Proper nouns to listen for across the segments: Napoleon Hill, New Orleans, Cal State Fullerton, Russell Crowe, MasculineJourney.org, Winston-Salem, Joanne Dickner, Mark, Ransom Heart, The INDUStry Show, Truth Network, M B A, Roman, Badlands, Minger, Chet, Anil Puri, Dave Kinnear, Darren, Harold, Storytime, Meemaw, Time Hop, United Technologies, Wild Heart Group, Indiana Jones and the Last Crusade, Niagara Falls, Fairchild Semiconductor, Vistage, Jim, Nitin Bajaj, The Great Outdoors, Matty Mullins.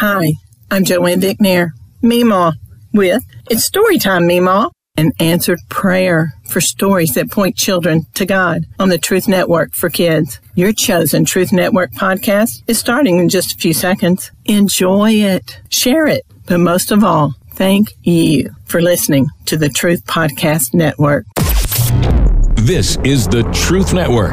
Hi, I'm Joanne Dickner, Meemaw, with It's Storytime, Meemaw, an answered prayer for stories that point children to God on the Truth Network for Kids. Your chosen Truth Network podcast is starting in just a few seconds. Enjoy it, share it, but most of all, thank you for listening to the Truth Podcast Network. This is the Truth Network.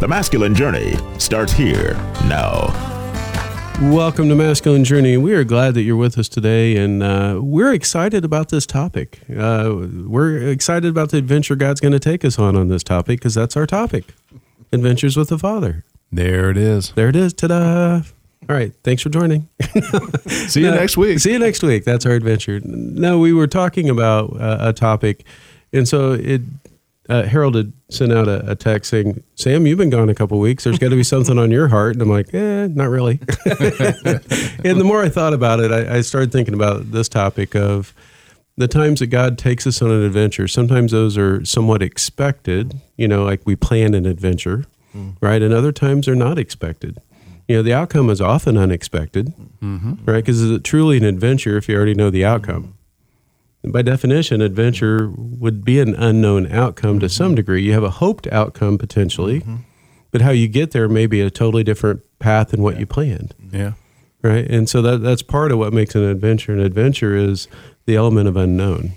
The Masculine Journey starts here, now. Welcome to Masculine Journey. We are glad that you're with us today, and we're excited about this topic. We're excited about the adventure God's going to take us on this topic, because that's our topic, Adventures with the Father. There it is. There it is. Ta-da. All right. Thanks for joining. See you next week. See you next week. That's our adventure. No, we were talking about a topic, and so it... Harold had sent out a text saying, Sam, you've been gone a couple weeks. There's got to be something on your heart. And I'm like, not really. And the more I thought about it, I started thinking about this topic of the times that God takes us on an adventure. Sometimes those are somewhat expected, like we plan an adventure, right? And other times they're not expected. The outcome is often unexpected, right? Because is it truly an adventure if you already know the outcome? By definition, adventure would be an unknown outcome to some degree. You have a hoped outcome potentially, but how you get there may be a totally different path than what you planned. Yeah. Right? And so that's part of what makes an adventure. An adventure is the element of unknown.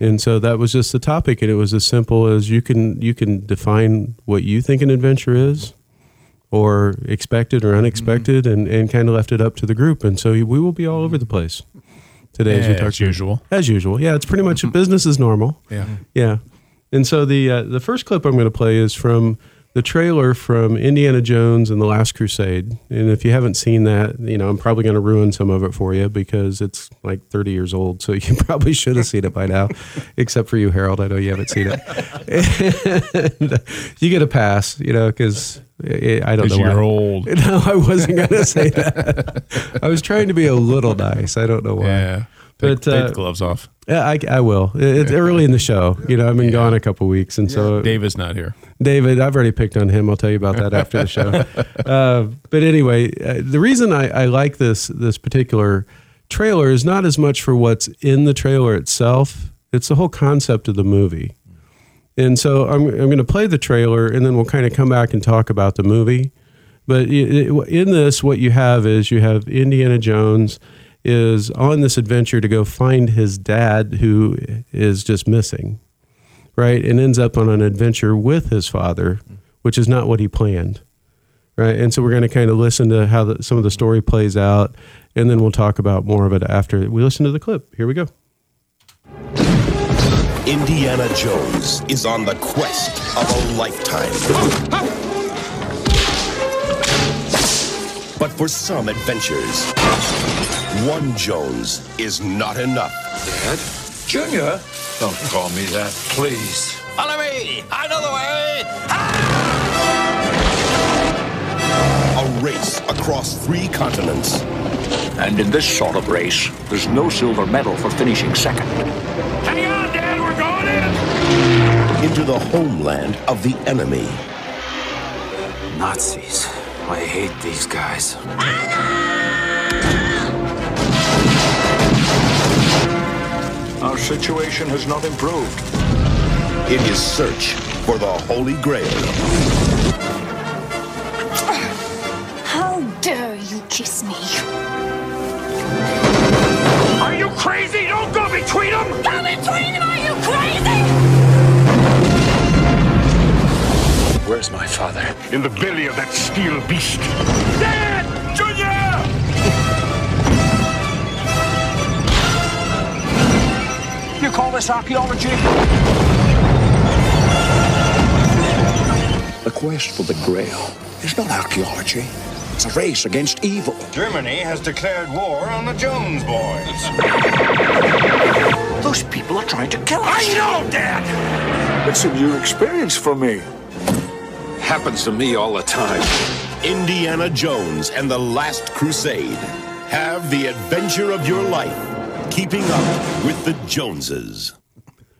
And so that was just the topic, and it was as simple as you can define what you think an adventure is, or expected or unexpected, and kind of left it up to the group. And so we will be all over the place today, as usual. Yeah, it's pretty much business as normal. Yeah. And so the first clip I'm going to play is from the trailer from Indiana Jones and the Last Crusade. And if you haven't seen that, I'm probably going to ruin some of it for you because it's like 30 years old. So you probably should have seen it by now, except for you, Harold. I know you haven't seen it. And you get a pass, because I don't know why. You're old. No, I wasn't going to say that. I was trying to be a little nice. I don't know why. Yeah. Take the gloves off. Yeah, I will. It's early in the show. I've been gone a couple weeks, and so David's not here. David, I've already picked on him. I'll tell you about that after the show. But anyway, the reason I like this particular trailer is not as much for what's in the trailer itself. It's the whole concept of the movie. And so I'm going to play the trailer, and then we'll kind of come back and talk about the movie. But in this, what you have is Indiana Jones is on this adventure to go find his dad, who is just missing, right? And ends up on an adventure with his father, which is not what he planned, right? And so we're going to kind of listen to how some of the story plays out, and then we'll talk about more of it after we listen to the clip. Here we go. Indiana Jones is on the quest of a lifetime. But for some adventures, one Jones is not enough. Dad? Junior? Don't call me that, please. Follow me! I know the way! Ah! A race across 3 continents. And in this sort of race, there's no silver medal for finishing second. Hang on, Dad! We're going in! Into the homeland of the enemy. Nazis. I hate these guys. Our situation has not improved. In his search for the Holy Grail. How dare you kiss me? Are you crazy? Don't go between them! Go between them! Are you crazy? Where's my father? In the belly of that steel beast. Dad! Junior! You call this archaeology? The quest for the Grail is not archaeology. It's a race against evil. Germany has declared war on the Jones boys. Those people are trying to kill us. I know, Dad! It's a new experience for me. Happens to me all the time. Indiana Jones and the Last Crusade. Have the adventure of your life. Keeping up with the Joneses.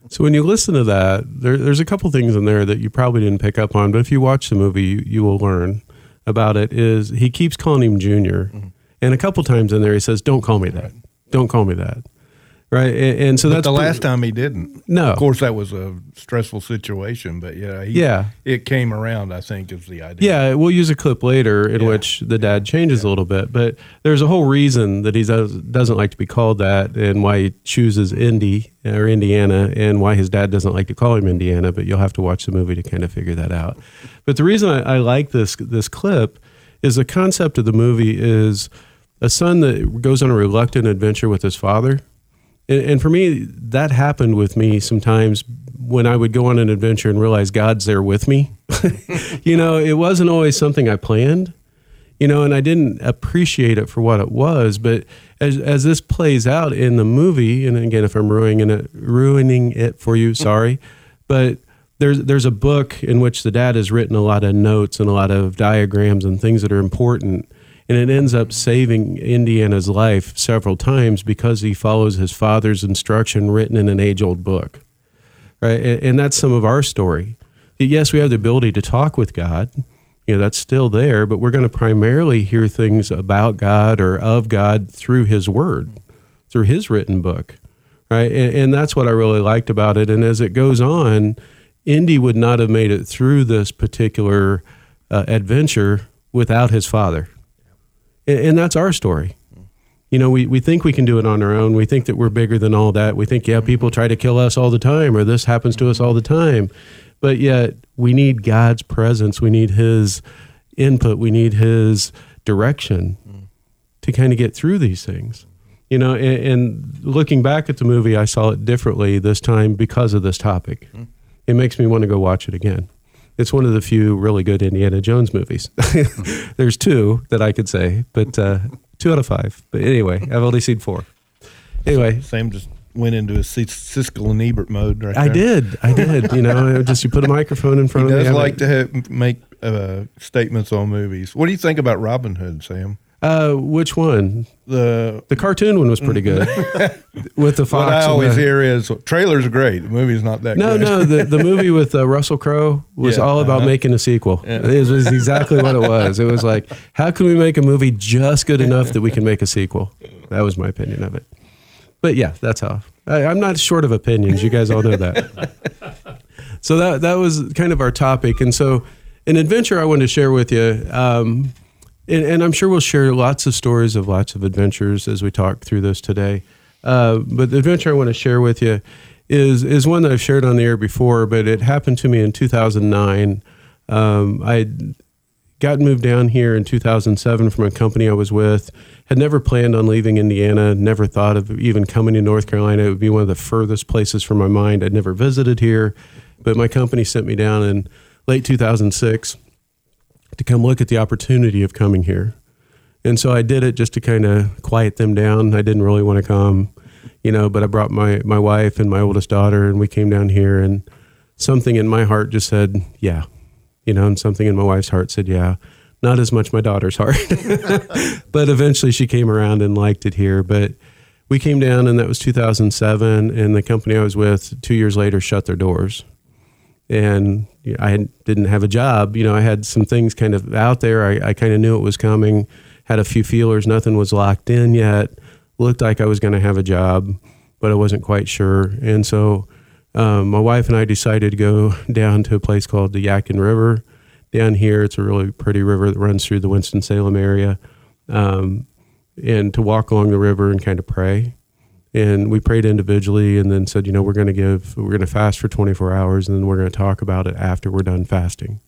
So when you listen to that, there's a couple things in there that you probably didn't pick up on, but if you watch the movie, you will learn about it, is he keeps calling him Junior. Mm-hmm. And a couple times in there, he says, don't call me that. Don't call me that. Right. And so but that's the last time he didn't. No. Of course, that was a stressful situation, but yeah. It came around, I think, is the idea. Yeah. We'll use a clip later in which the dad changes a little bit, but there's a whole reason that he doesn't like to be called that and why he chooses Indy or Indiana and why his dad doesn't like to call him Indiana, but you'll have to watch the movie to kind of figure that out. But the reason I like this clip is the concept of the movie is a son that goes on a reluctant adventure with his father. And for me, that happened with me sometimes when I would go on an adventure and realize God's there with me. It wasn't always something I planned, and I didn't appreciate it for what it was. But as this plays out in the movie, and again, if I'm ruining it for you, sorry, but there's a book in which the dad has written a lot of notes and a lot of diagrams and things that are important. And it ends up saving Indiana's life several times because he follows his father's instruction written in an age-old book, right? And that's some of our story. Yes, we have the ability to talk with God. That's still there, but we're going to primarily hear things about God or of God through his word, through his written book, right? And that's what I really liked about it. And as it goes on, Indy would not have made it through this particular adventure without his father. And that's our story. We think we can do it on our own. We think that we're bigger than all that. We think, people try to kill us all the time, or this happens to us all the time. But yet we need God's presence. We need his input. We need his direction to kind of get through these things. And looking back at the movie, I saw it differently this time because of this topic. It makes me want to go watch it again. It's one of the few really good Indiana Jones movies. There's two that I could say, but 2 out of 5. But anyway, I've only seen 4. Anyway. Sam just went into a Siskel and Ebert mode right there. I did. Just you put a microphone in front of me. He does like to make statements on movies. What do you think about Robin Hood, Sam? Which one? The cartoon one was pretty good with the fox. What I always hear is trailers are great. The movie's not that good. No, the movie with Russell Crowe was all about making a sequel. Yeah. It was exactly what it was. It was like, how can we make a movie just good enough that we can make a sequel? That was my opinion of it. But yeah, that's how. I'm not short of opinions. You guys all know that. So that was kind of our topic. And so an adventure I wanted to share with you, and I'm sure we'll share lots of stories of lots of adventures as we talk through this today. But the adventure I want to share with you is one that I've shared on the air before, but it happened to me in 2009. I got moved down here in 2007 from a company I was with, had never planned on leaving Indiana, never thought of even coming to North Carolina. It would be one of the furthest places from my mind. I'd never visited here, but my company sent me down in late 2006. To come look at the opportunity of coming here. And so I did it just to kind of quiet them down. I didn't really want to come, but I brought my wife and my oldest daughter, and we came down here, and something in my heart just said, yeah, and something in my wife's heart said, yeah, not as much my daughter's heart, but eventually she came around and liked it here. But we came down, and that was 2007. And the company I was with 2 years later shut their doors. And I didn't have a job. I had some things kind of out there. I kind of knew it was coming, had a few feelers. Nothing was locked in yet. Looked like I was going to have a job, but I wasn't quite sure. And so my wife and I decided to go down to a place called the Yakin River down here. It's a really pretty river that runs through the Winston-Salem area, and to walk along the river and kind of pray. And we prayed individually and then said, we're going to fast for 24 hours and then we're going to talk about it after we're done fasting.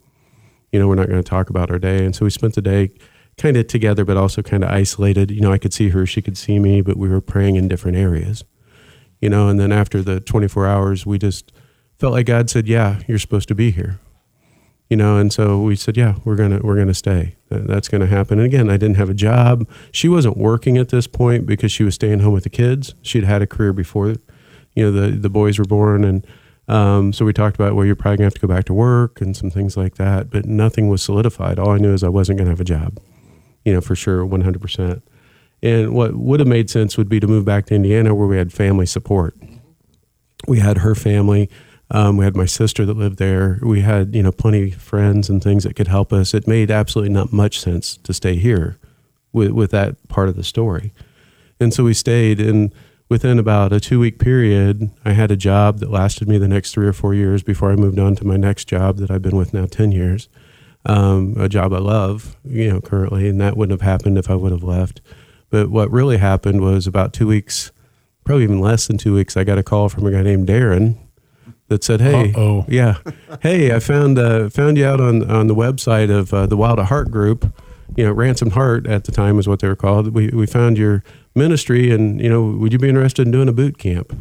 We're not going to talk about our day. And so we spent the day kind of together, but also kind of isolated. I could see her, she could see me, but we were praying in different areas, and then after the 24 hours, we just felt like God said, yeah, you're supposed to be here. you know. And so we said, yeah, we're gonna stay. That's gonna happen. And again, I didn't have a job. She wasn't working at this point because she was staying home with the kids. She'd had a career before, you know, the boys were born. And so we talked about, well, you're probably gonna have to go back to work and some things like that, but nothing was solidified. All I knew is I wasn't gonna have a job, you know, for sure, 100%. And what would have made sense would be to move back to Indiana where we had family support. We had her family. We had my sister that lived there. We had, you know, plenty of friends and things that could help us. It made absolutely not much sense to stay here with that part of the story. And so we stayed, and within about a 2-week period, I had a job that lasted me the next 3 or 4 years before I moved on to my next job that I've been with now 10 years, a job I love, you know, currently. And that wouldn't have happened if I would have left. But what really happened was about 2 weeks, probably even less than 2 weeks, I got a call from a guy named Darren that said, hey, uh-oh. Yeah, hey, I found you out on the website of the Wild Heart Group, you know, Ransom Heart at the time was what they were called. We found your ministry, and, you know, would you be interested in doing a boot camp?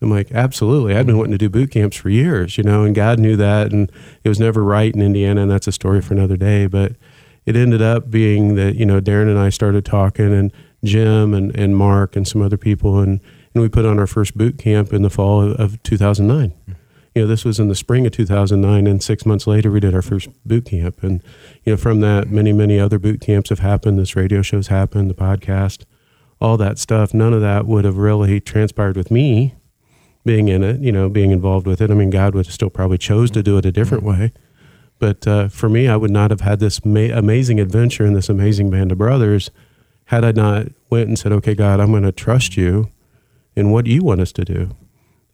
I'm like, absolutely. I've been wanting to do boot camps for years, you know, and God knew that, and it was never right in Indiana, and that's a story for another day, but it ended up being that, you know, Darren and I started talking, and Jim and Mark and some other people, and we put on our first boot camp in the fall of 2009. Mm-hmm. You know, this was in the spring of 2009, and 6 months later, we did our first boot camp. And, you know, from that, many, many other boot camps have happened. This radio show's happened, the podcast, all that stuff. None of that would have really transpired with me being in it, you know, being involved with it. I mean, God would have still probably chose to do it a different way. But for me, I would not have had this amazing adventure and this amazing band of brothers had I not went and said, okay, God, I'm going to trust you in what you want us to do.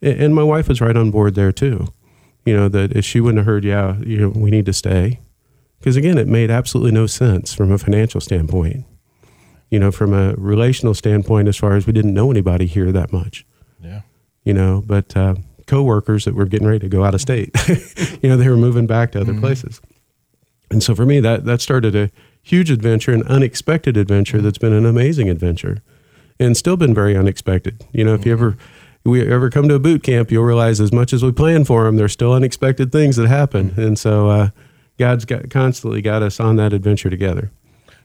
And my wife was right on board there too. You know, that if she wouldn't have heard, yeah, you know, we need to stay. Because again, it made absolutely no sense from a financial standpoint. You know, from a relational standpoint, as far as we didn't know anybody here that much. Yeah. You know, but... co-workers that were getting ready to go out of state, you know, they were moving back to other mm-hmm. places. And so for me, that started a huge adventure, an unexpected adventure that's been an amazing adventure and still been very unexpected. You know, if you ever come to a boot camp, you'll realize as much as we plan for them, there's still unexpected things that happen. And so God's constantly got us on that adventure together.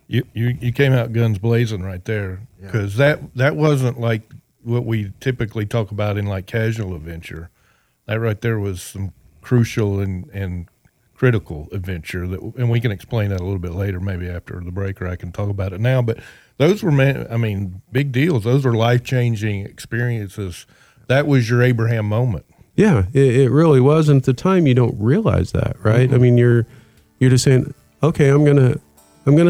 You came out guns blazing right there, because that wasn't like what we typically talk about in like casual adventure. That right there was some crucial and critical adventure that, and we can explain that a little bit later, maybe after the break, or I can talk about it now. But those were, big deals. Those were life-changing experiences. That was your Abraham moment. Yeah, it really was. And at the time, you don't realize that, right? Mm-hmm. I mean, you're just saying, okay, I'm gonna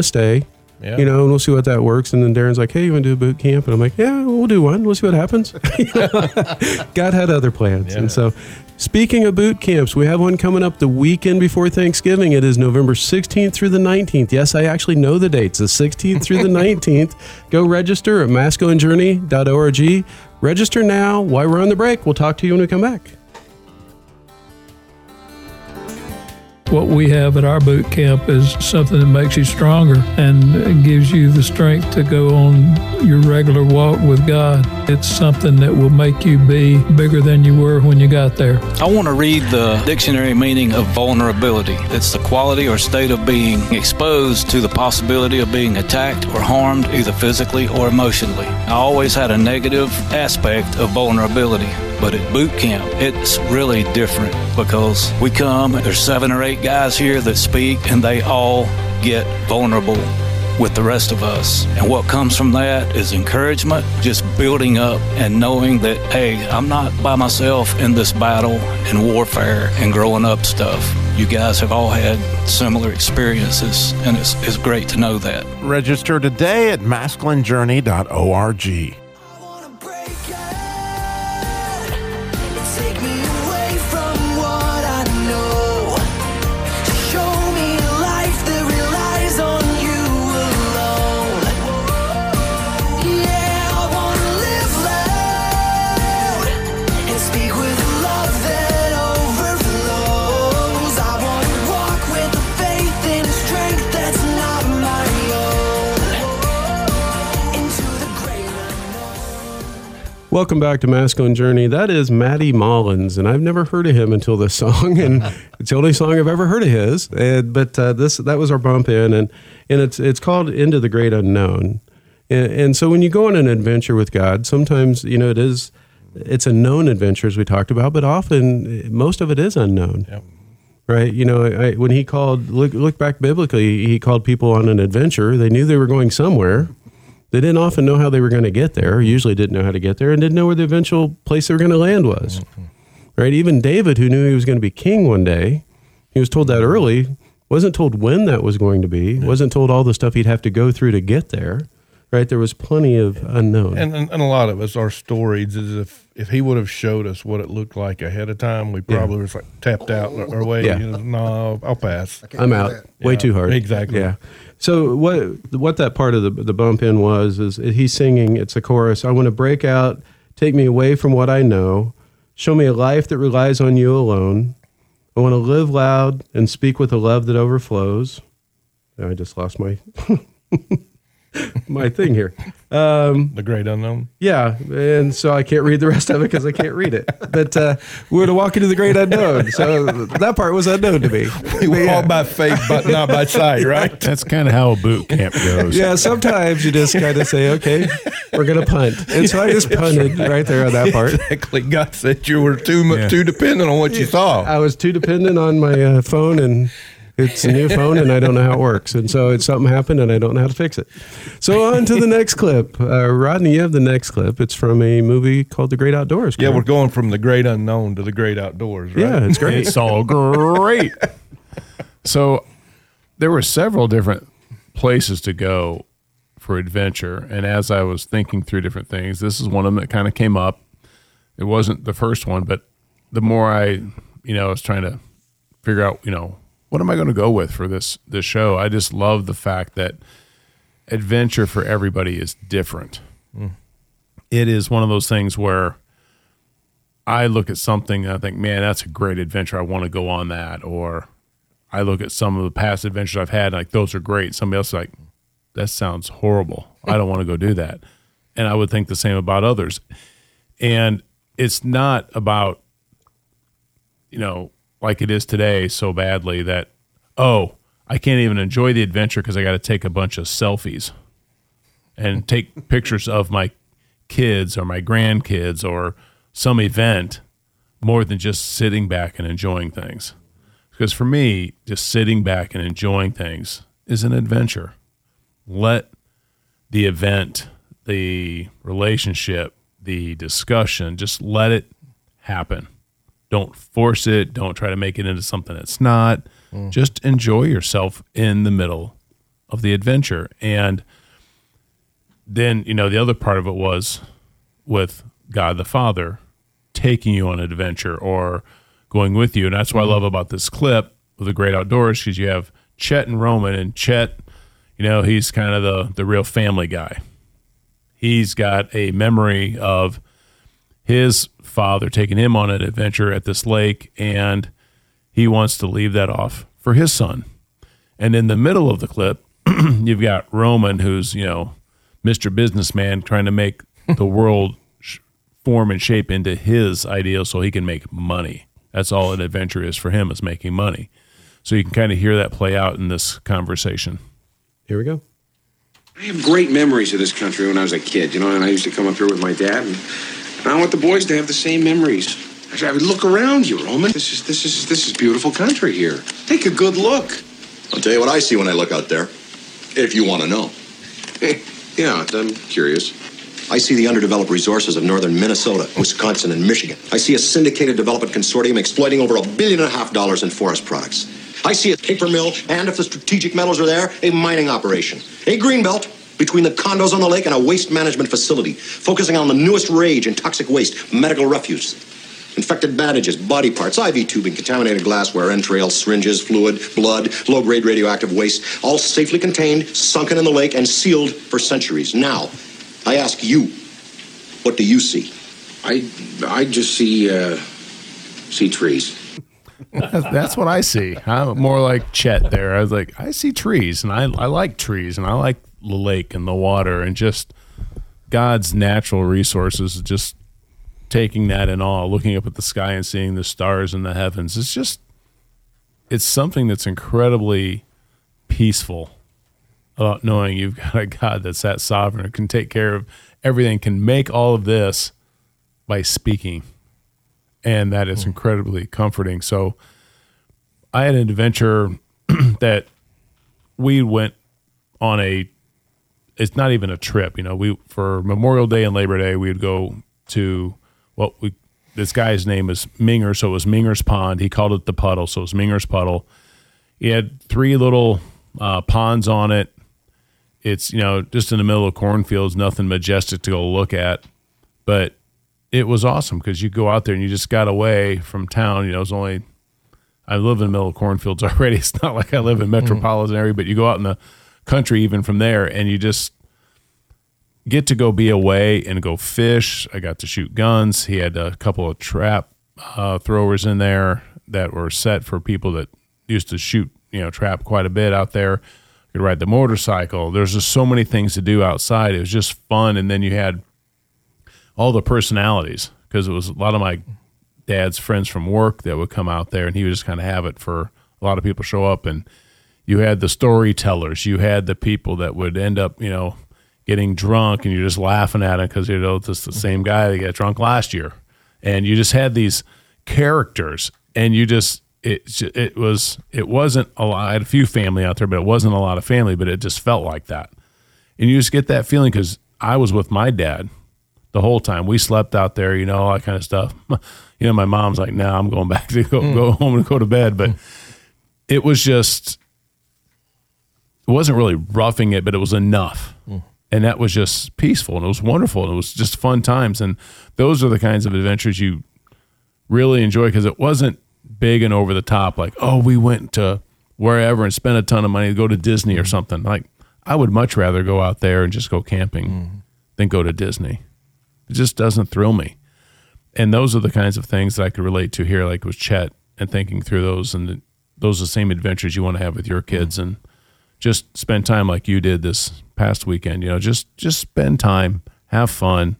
stay. Yeah. You know, and we'll see what that works. And then Darren's like, hey, you want to do a boot camp? And I'm like, yeah, we'll do one. We'll see what happens. God had other plans. Yeah. And so, speaking of boot camps, we have one coming up the weekend before Thanksgiving. It is November 16th through the 19th. Yes, I actually know the dates, the 16th through the 19th. Go register at MasculineJourney.org. Register now. While we're on the break, we'll talk to you when we come back. What we have at our boot camp is something that makes you stronger and gives you the strength to go on your regular walk with God. It's something that will make you be bigger than you were when you got there. I want to read the dictionary meaning of vulnerability. It's the quality or state of being exposed to the possibility of being attacked or harmed, either physically or emotionally. I always had a negative aspect of vulnerability. But at boot camp, it's really different, because we come, there's 7 or 8 guys here that speak, and they all get vulnerable with the rest of us. And what comes from that is encouragement, just building up and knowing that, hey, I'm not by myself in this battle and warfare and growing up stuff. You guys have all had similar experiences, and it's great to know that. Register today at MasculineJourney.org. Welcome back to Masculine Journey. That is Matty Mullins, and I've never heard of him until this song, and it's the only song I've ever heard of his. But that was our bump in, and it's called Into the Great Unknown. And so when you go on an adventure with God, sometimes, you know, it's a known adventure, as we talked about, but often most of it is unknown. Yep. Right? You know, when he called, look back biblically, he called people on an adventure. They knew they were going somewhere. They didn't often know how they were going to get there, usually didn't know how to get there, and didn't know where the eventual place they were going to land was. Mm-hmm. Right? Even David, who knew he was going to be king one day, he was told that early, wasn't told when that was going to be, yeah. wasn't told all the stuff he'd have to go through to get there. Right? There was plenty of unknown. And a lot of us, our stories, is if he would have showed us what it looked like ahead of time, we probably were like tapped out our way. Yeah. You know, no, I'll pass. I'm out. Way too hard. Exactly. Yeah. So what that part of the bump in was is he's singing, it's a chorus, I want to break out, take me away from what I know, show me a life that relies on you alone. I want to live loud and speak with a love that overflows. I just lost my... my thing here. The Great Unknown. Yeah. And so I can't read the rest of it because I can't read it. But we were to walk into the Great Unknown. So that part was unknown to me. We were all by faith, but not by sight, right? That's kind of how a boot camp goes. Yeah. Sometimes you just kind of say, okay, we're going to punt. And so I just punted right there on that part. Exactly. God said you were too dependent on what you saw. I was too dependent on my phone, and it's a new phone and I don't know how it works. And so it's something happened and I don't know how to fix it. So on to the next clip. Rodney, you have the next clip. It's from a movie called The Great Outdoors. Yeah, we're going from The Great Unknown to The Great Outdoors, right? Yeah, it's great. It's all great. So there were several different places to go for adventure. And as I was thinking through different things, this is one of them that kind of came up. It wasn't the first one, but the more I was trying to figure out, what am I going to go with for this show? I just love the fact that adventure for everybody is different. Mm. It is one of those things where I look at something and I think, man, that's a great adventure. I want to go on that. Or I look at some of the past adventures I've had, and like, those are great. Somebody else is like, that sounds horrible. I don't want to go do that. And I would think the same about others. And it's not about, like it is today so badly that, I can't even enjoy the adventure because I got to take a bunch of selfies and take pictures of my kids or my grandkids or some event more than just sitting back and enjoying things. Because for me, just sitting back and enjoying things is an adventure. Let the event, the relationship, the discussion, just let it happen. Don't force it. Don't try to make it into something that's not. Mm. Just enjoy yourself in the middle of the adventure. And then, the other part of it was with God the Father taking you on an adventure or going with you. And that's what I love about this clip of The Great Outdoors, because you have Chet and Roman. And Chet, he's kind of the real family guy. He's got a memory of his father taking him on an adventure at this lake, and he wants to leave that off for his son. And in the middle of the clip, you've got Roman, who's, Mr. Businessman, trying to make the world form and shape into his ideal so he can make money. That's all an adventure is for him, is making money. So you can kind of hear that play out in this conversation. Here we go. I have great memories of this country when I was a kid, and I used to come up here with my dad, and I want the boys to have the same memories. Actually, I would look around you, Roman. This is beautiful country here. Take a good look. I'll tell you what I see when I look out there, if you want to know. Hey, yeah, I'm curious. I see the underdeveloped resources of northern Minnesota, Wisconsin, and Michigan. I see a syndicated development consortium exploiting over $1.5 billion in forest products. I see a paper mill, and if the strategic metals are there, a mining operation, a green belt, between the condos on the lake and a waste management facility, focusing on the newest rage in toxic waste, medical refuse, infected bandages, body parts, IV tubing, contaminated glassware, entrails, syringes, fluid, blood, low-grade radioactive waste, all safely contained, sunken in the lake, and sealed for centuries. Now, I ask you, what do you see? I just see trees. That's what I see. I'm more like Chet there. I was like, I see trees, and I like trees, and I like the lake and the water, and just God's natural resources, just taking that in awe, looking up at the sky and seeing the stars in the heavens. It's just, it's something that's incredibly peaceful about knowing you've got a God that's that sovereign, can take care of everything, can make all of this by speaking. And that is incredibly comforting. So I had an adventure that we went on a, it's not even a trip, you know, we, for Memorial Day and Labor Day, we would go to what we, this guy's name is Minger. So it was Minger's Pond. He called it the puddle. So it was Minger's Puddle. He had three little ponds on it. It's, you know, just in the middle of cornfields, nothing majestic to go look at, but it was awesome because you go out there and you just got away from town. You know, it was only, I live in the middle of cornfields already. It's not like I live in metropolitan area, but you go out in the country even from there and you just get to go be away and go fish. I got to shoot guns. He had a couple of trap throwers in there that were set for people that used to shoot, you know, trap quite a bit out there. You could ride the motorcycle. There's just so many things to do outside. It was just fun. And then you had all the personalities because it was a lot of my dad's friends from work that would come out there and he would just kind of have it for a lot of people show up. And you had the storytellers, you had the people that would end up, you know, getting drunk and you're just laughing at him because, you know, it's the same guy that got drunk last year. And you just had these characters and you just, it wasn't a lot. I had a few family out there, but it wasn't a lot of family, but it just felt like that. And you just get that feeling because I was with my dad the whole time. We slept out there, you know, all that kind of stuff. You know, my mom's like, nah, I'm going back to go home and go to bed. But it was just, it wasn't really roughing it, but it was enough. And that was just peaceful and it was wonderful. And it was just fun times. And those are the kinds of adventures you really enjoy because it wasn't big and over the top. Like, oh, we went to wherever and spent a ton of money to go to Disney or something. Like I would much rather go out there and just go camping than go to Disney. It just doesn't thrill me. And those are the kinds of things that I could relate to here, like with Chet and thinking through those. And those are the same adventures you want to have with your kids and just spend time like you did this past weekend, you know, just spend time, have fun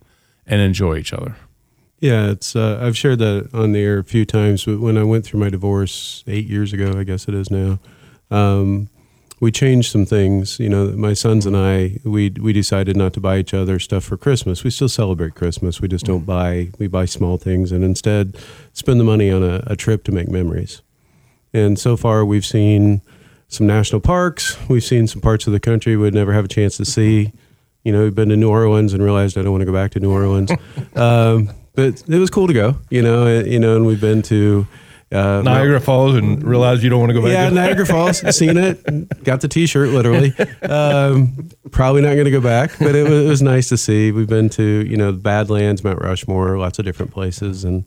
and enjoy each other. Yeah. It's I've shared that on the air a few times, but when I went through my divorce 8 years ago, I guess it is now, we changed some things. You know, my sons and I, we decided not to buy each other stuff for Christmas. We still celebrate Christmas. We just don't buy, we buy small things and instead spend the money on a trip to make memories. And so far we've seen some national parks. We've seen some parts of the country we'd never have a chance to see. You know, we've been to New Orleans and realized I don't want to go back to New Orleans. But it was cool to go, you know, and we've been to Niagara Falls and realized you don't want to go back. Yeah, Niagara Falls, seen it, got the t-shirt literally. Probably not going to go back, but it was nice to see. We've been to, you know, Badlands, Mount Rushmore, lots of different places. And,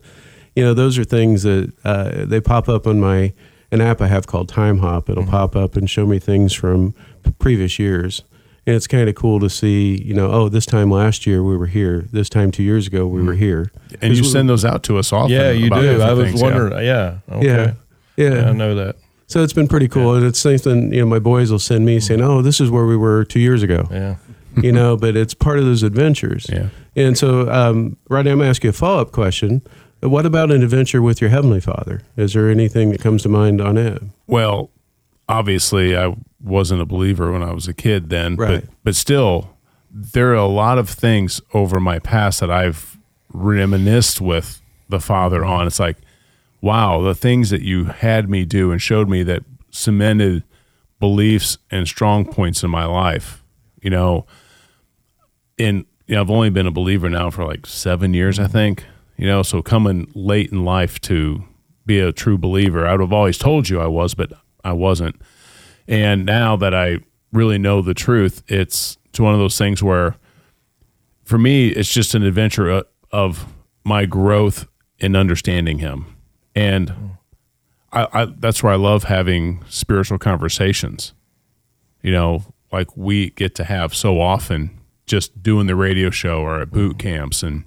you know, those are things that they pop up on my, an app I have called Time Hop. It'll pop up and show me things from previous years. And it's kind of cool to see, you know, oh, this time last year we were here. This time 2 years ago we were here. And you send those out to us often. Yeah, you do. I was wondering. Yeah. Yeah. Okay. Yeah. I know that. So it's been pretty cool. Yeah. And it's something, you know, my boys will send me saying, oh, this is where we were 2 years ago. Yeah. You know, but it's part of those adventures. Yeah. And so right now I'm going to ask you a follow-up question. What about an adventure with your Heavenly Father? Is there anything that comes to mind on it? Well, obviously, I wasn't a believer when I was a kid then, right. But still, there are a lot of things over my past that I've reminisced with the Father on. It's like, wow, the things that you had me do and showed me that cemented beliefs and strong points in my life, you know, and you know, I've only been a believer now for like 7 years, I think. You know, so coming late in life to be a true believer, I would have always told you I was, but I wasn't. And now that I really know the truth, it's one of those things where for me, it's just an adventure of my growth in understanding Him. And I that's where I love having spiritual conversations, you know, like we get to have so often just doing the radio show or at boot camps and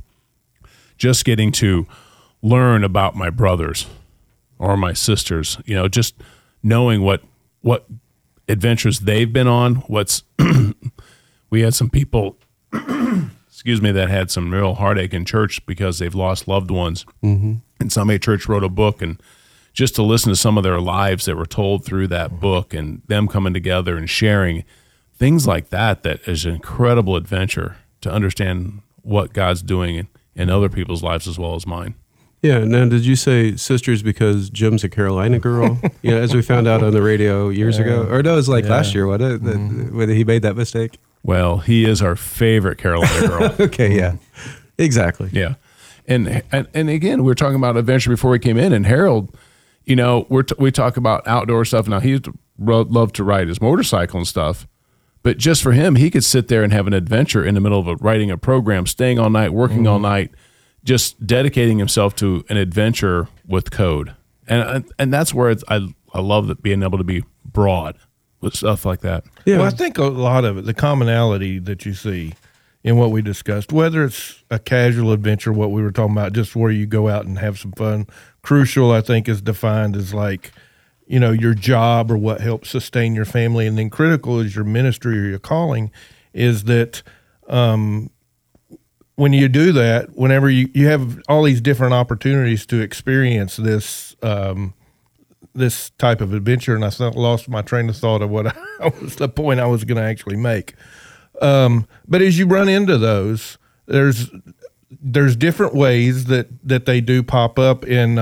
just getting to learn about my brothers or my sisters, you know, just knowing what adventures they've been on. We had some people, that had some real heartache in church because they've lost loved ones. Mm-hmm. And Sunday Church wrote a book, and just to listen to some of their lives that were told through that book and them coming together and sharing things like that, that is an incredible adventure to understand what God's doing in other people's lives as well as mine. Yeah. Now, did you say sisters because Jim's a Carolina girl? Yeah, as we found out on the radio years ago, or no, it was like last year, wasn't it? Mm-hmm. Whether he made that mistake? Well, he is our favorite Carolina girl. Okay, yeah, exactly. Yeah, and again, we were talking about adventure before we came in, and Harold, you know, we talk about outdoor stuff. Now, he loved to ride his motorcycle and stuff, but just for him, he could sit there and have an adventure in the middle of writing a program, staying all night, working all night, just dedicating himself to an adventure with code. And that's where I love that, being able to be broad with stuff like that. Yeah. Well, I think a lot of it, the commonality that you see in what we discussed, whether it's a casual adventure, what we were talking about, just where you go out and have some fun. Crucial, I think, is defined as like, you know, your job or what helps sustain your family. And then critical is your ministry or your calling, is that when you do that, whenever you have all these different opportunities to experience this this type of adventure. And I lost my train of thought of what the point I was going to actually make. But as you run into those, there's different ways that they do pop up in.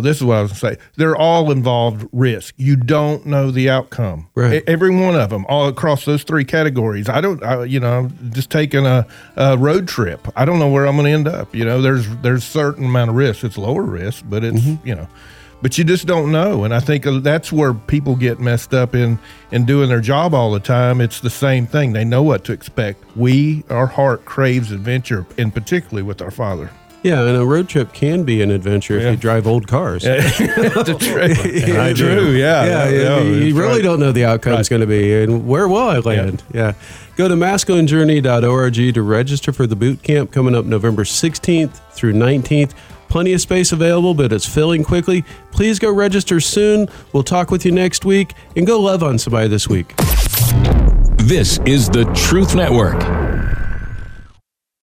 This is what I was going to say. They're all involved risk. You don't know the outcome. Right. Every one of them, all across those three categories. I'm just taking a road trip. I don't know where I'm going to end up. You know, there's certain amount of risk. It's lower risk, but it's, but you just don't know. And I think that's where people get messed up in doing their job all the time. It's the same thing. They know what to expect. Our heart craves adventure, and particularly with our Father. Yeah, and a road trip can be an adventure if you drive old cars. True, yeah. You really don't know the outcome it's going to be, and where will I land? Yeah. Go to MasculineJourney.org to register for the boot camp coming up November 16th through 19th. Plenty of space available, but it's filling quickly. Please go register soon. We'll talk with you next week, and go love on somebody this week. This is the Truth Network.